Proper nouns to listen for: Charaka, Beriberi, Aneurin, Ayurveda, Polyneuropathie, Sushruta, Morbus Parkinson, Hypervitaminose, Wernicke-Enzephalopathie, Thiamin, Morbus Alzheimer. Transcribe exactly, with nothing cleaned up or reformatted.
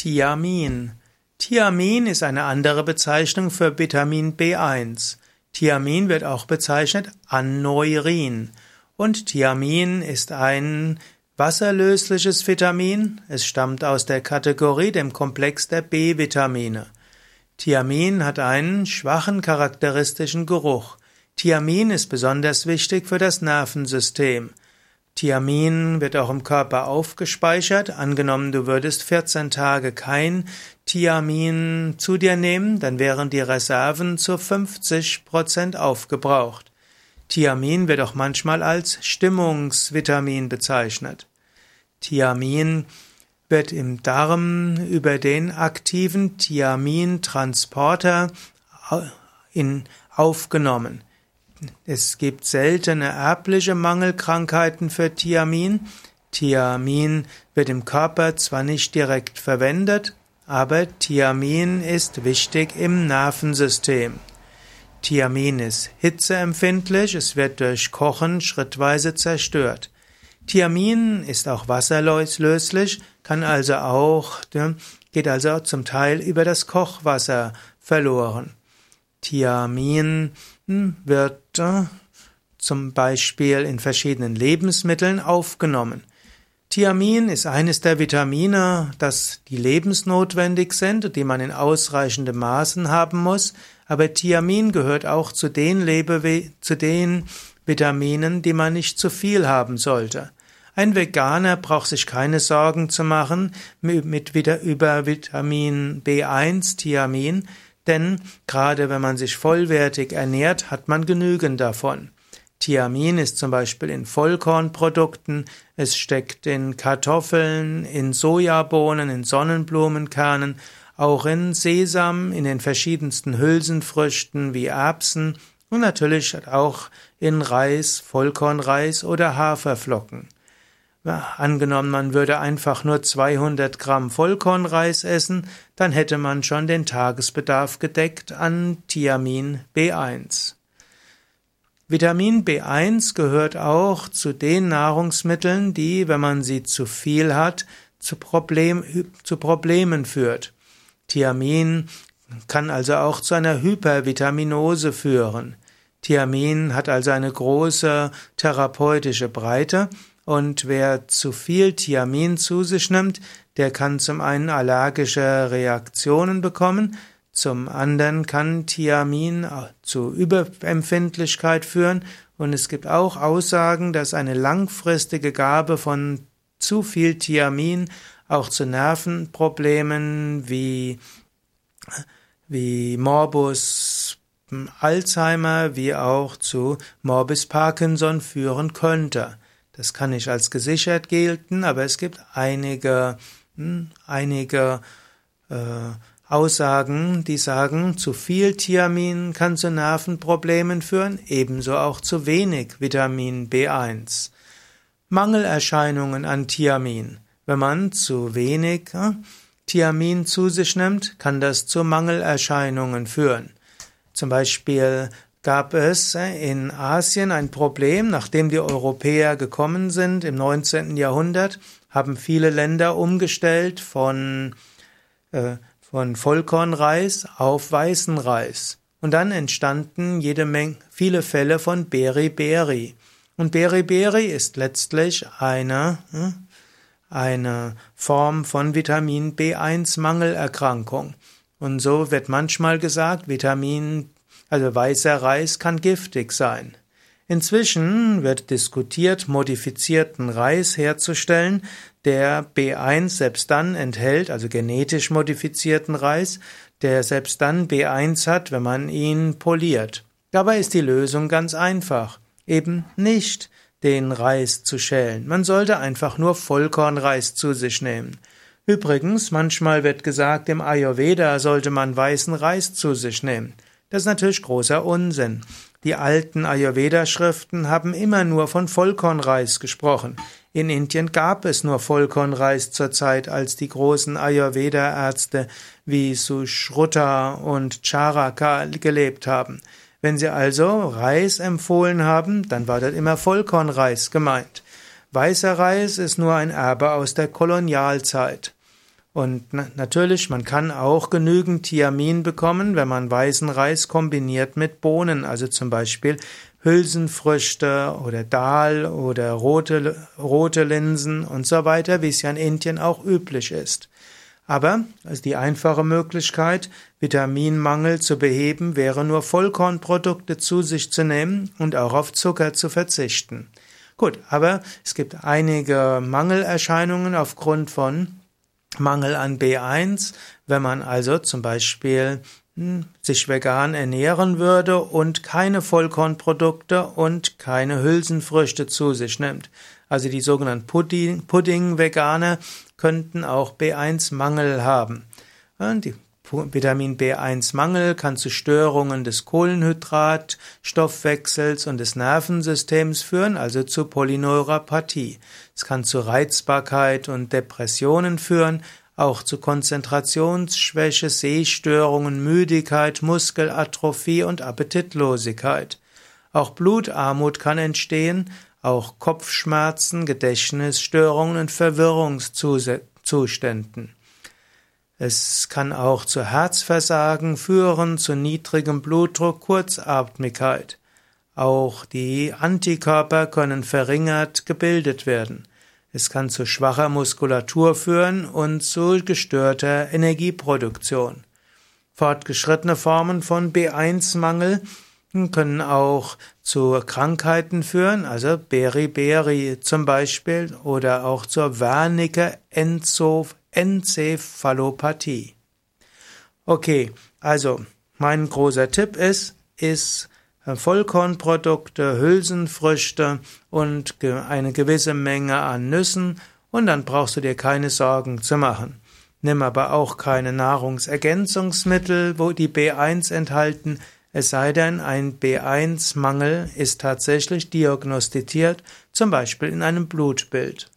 Thiamin. Thiamin ist eine andere Bezeichnung für Vitamin B eins. Thiamin wird auch bezeichnet Aneurin. Und Thiamin ist ein wasserlösliches Vitamin. Es stammt aus der Kategorie, dem Komplex der B-Vitamine. Thiamin hat einen schwachen charakteristischen Geruch. Thiamin ist besonders wichtig für das Nervensystem. Thiamin wird auch im Körper aufgespeichert. Angenommen, du würdest vierzehn Tage kein Thiamin zu dir nehmen, dann wären die Reserven zu fünfzig Prozent aufgebraucht. Thiamin wird auch manchmal als Stimmungsvitamin bezeichnet. Thiamin wird im Darm über den aktiven Thiamintransporter aufgenommen. Es gibt seltene erbliche Mangelkrankheiten für Thiamin. Thiamin wird im Körper zwar nicht direkt verwendet, aber Thiamin ist wichtig im Nervensystem. Thiamin ist hitzeempfindlich, es wird durch Kochen schrittweise zerstört. Thiamin ist auch wasserlöslich, kann also auch, geht also auch zum Teil über das Kochwasser verloren. Thiamin wird zum Beispiel in verschiedenen Lebensmitteln aufgenommen. Thiamin ist eines der Vitamine, das die lebensnotwendig sind und die man in ausreichendem Maßen haben muss, aber Thiamin gehört auch zu den Lebewe- zu den Vitaminen, die man nicht zu viel haben sollte. Ein Veganer braucht sich keine Sorgen zu machen mit wieder über Vitamin B eins, Thiamin, denn gerade wenn man sich vollwertig ernährt, hat man genügend davon. Thiamin ist zum Beispiel in Vollkornprodukten, es steckt in Kartoffeln, in Sojabohnen, in Sonnenblumenkernen, auch in Sesam, in den verschiedensten Hülsenfrüchten wie Erbsen und natürlich auch in Reis, Vollkornreis oder Haferflocken. Angenommen, man würde einfach nur zweihundert Gramm Vollkornreis essen, dann hätte man schon den Tagesbedarf gedeckt an Thiamin B eins. Vitamin B eins gehört auch zu den Nahrungsmitteln, die, wenn man sie zu viel hat, zu, Problem, zu Problemen führt. Thiamin kann also auch zu einer Hypervitaminose führen. Thiamin hat also eine große therapeutische Breite und wer zu viel Thiamin zu sich nimmt, der kann zum einen allergische Reaktionen bekommen, zum anderen kann Thiamin zu Überempfindlichkeit führen und es gibt auch Aussagen, dass eine langfristige Gabe von zu viel Thiamin auch zu Nervenproblemen wie, wie Morbus Alzheimer, wie auch zu Morbus Parkinson führen könnte. Das kann nicht als gesichert gelten, aber es gibt einige, einige äh, Aussagen, die sagen, zu viel Thiamin kann zu Nervenproblemen führen, ebenso auch zu wenig Vitamin B eins. Mangelerscheinungen an Thiamin. Wenn man zu wenig äh, Thiamin zu sich nimmt, kann das zu Mangelerscheinungen führen. Zum Beispiel gab es in Asien ein Problem, nachdem die Europäer gekommen sind im neunzehnten Jahrhundert, haben viele Länder umgestellt von äh, von Vollkornreis auf weißen Reis. Und dann entstanden jede Menge, viele Fälle von Beriberi. Und Beriberi ist letztlich eine, eine Form von Vitamin B eins Mangelerkrankung. Und so wird manchmal gesagt, Vitamin, also weißer Reis kann giftig sein. Inzwischen wird diskutiert, modifizierten Reis herzustellen, der B eins selbst dann enthält, also genetisch modifizierten Reis, der selbst dann B eins hat, wenn man ihn poliert. Dabei ist die Lösung ganz einfach, eben nicht den Reis zu schälen. Man sollte einfach nur Vollkornreis zu sich nehmen. Übrigens, manchmal wird gesagt, im Ayurveda sollte man weißen Reis zu sich nehmen. Das ist natürlich großer Unsinn. Die alten Ayurveda-Schriften haben immer nur von Vollkornreis gesprochen. In Indien gab es nur Vollkornreis zur Zeit, als die großen Ayurveda-Ärzte wie Sushruta und Charaka gelebt haben. Wenn sie also Reis empfohlen haben, dann war das immer Vollkornreis gemeint. Weißer Reis ist nur ein Erbe aus der Kolonialzeit. Und na, natürlich, man kann auch genügend Thiamin bekommen, wenn man weißen Reis kombiniert mit Bohnen, also zum Beispiel Hülsenfrüchte oder Dahl oder rote, rote Linsen und so weiter, wie es ja in Indien auch üblich ist. Aber also die einfache Möglichkeit, Vitaminmangel zu beheben, wäre nur Vollkornprodukte zu sich zu nehmen und auch auf Zucker zu verzichten. Gut, aber es gibt einige Mangelerscheinungen aufgrund von Mangel an B eins, wenn man also zum Beispiel hm, sich vegan ernähren würde und keine Vollkornprodukte und keine Hülsenfrüchte zu sich nimmt. Also die sogenannten Pudding, Pudding-Veganer könnten auch B eins Mangel haben. Und die Vitamin B eins Mangel kann zu Störungen des Kohlenhydratstoffwechsels und des Nervensystems führen, also zu Polyneuropathie. Es kann zu Reizbarkeit und Depressionen führen, auch zu Konzentrationsschwäche, Sehstörungen, Müdigkeit, Muskelatrophie und Appetitlosigkeit. Auch Blutarmut kann entstehen, auch Kopfschmerzen, Gedächtnisstörungen und Verwirrungszuständen. Es kann auch zu Herzversagen führen, zu niedrigem Blutdruck, Kurzatmigkeit. Auch die Antikörper können verringert gebildet werden. Es kann zu schwacher Muskulatur führen und zu gestörter Energieproduktion. Fortgeschrittene Formen von B eins Mangel können auch zu Krankheiten führen, also Beriberi zum Beispiel, oder auch zur Wernicke-Enzephalopathie. Enzephalopathie. Okay, also mein großer Tipp ist, ist Vollkornprodukte, Hülsenfrüchte und eine gewisse Menge an Nüssen, und dann brauchst du dir keine Sorgen zu machen. Nimm aber auch keine Nahrungsergänzungsmittel, wo die B eins enthalten, es sei denn, ein B eins Mangel ist tatsächlich diagnostiziert, zum Beispiel in einem Blutbild.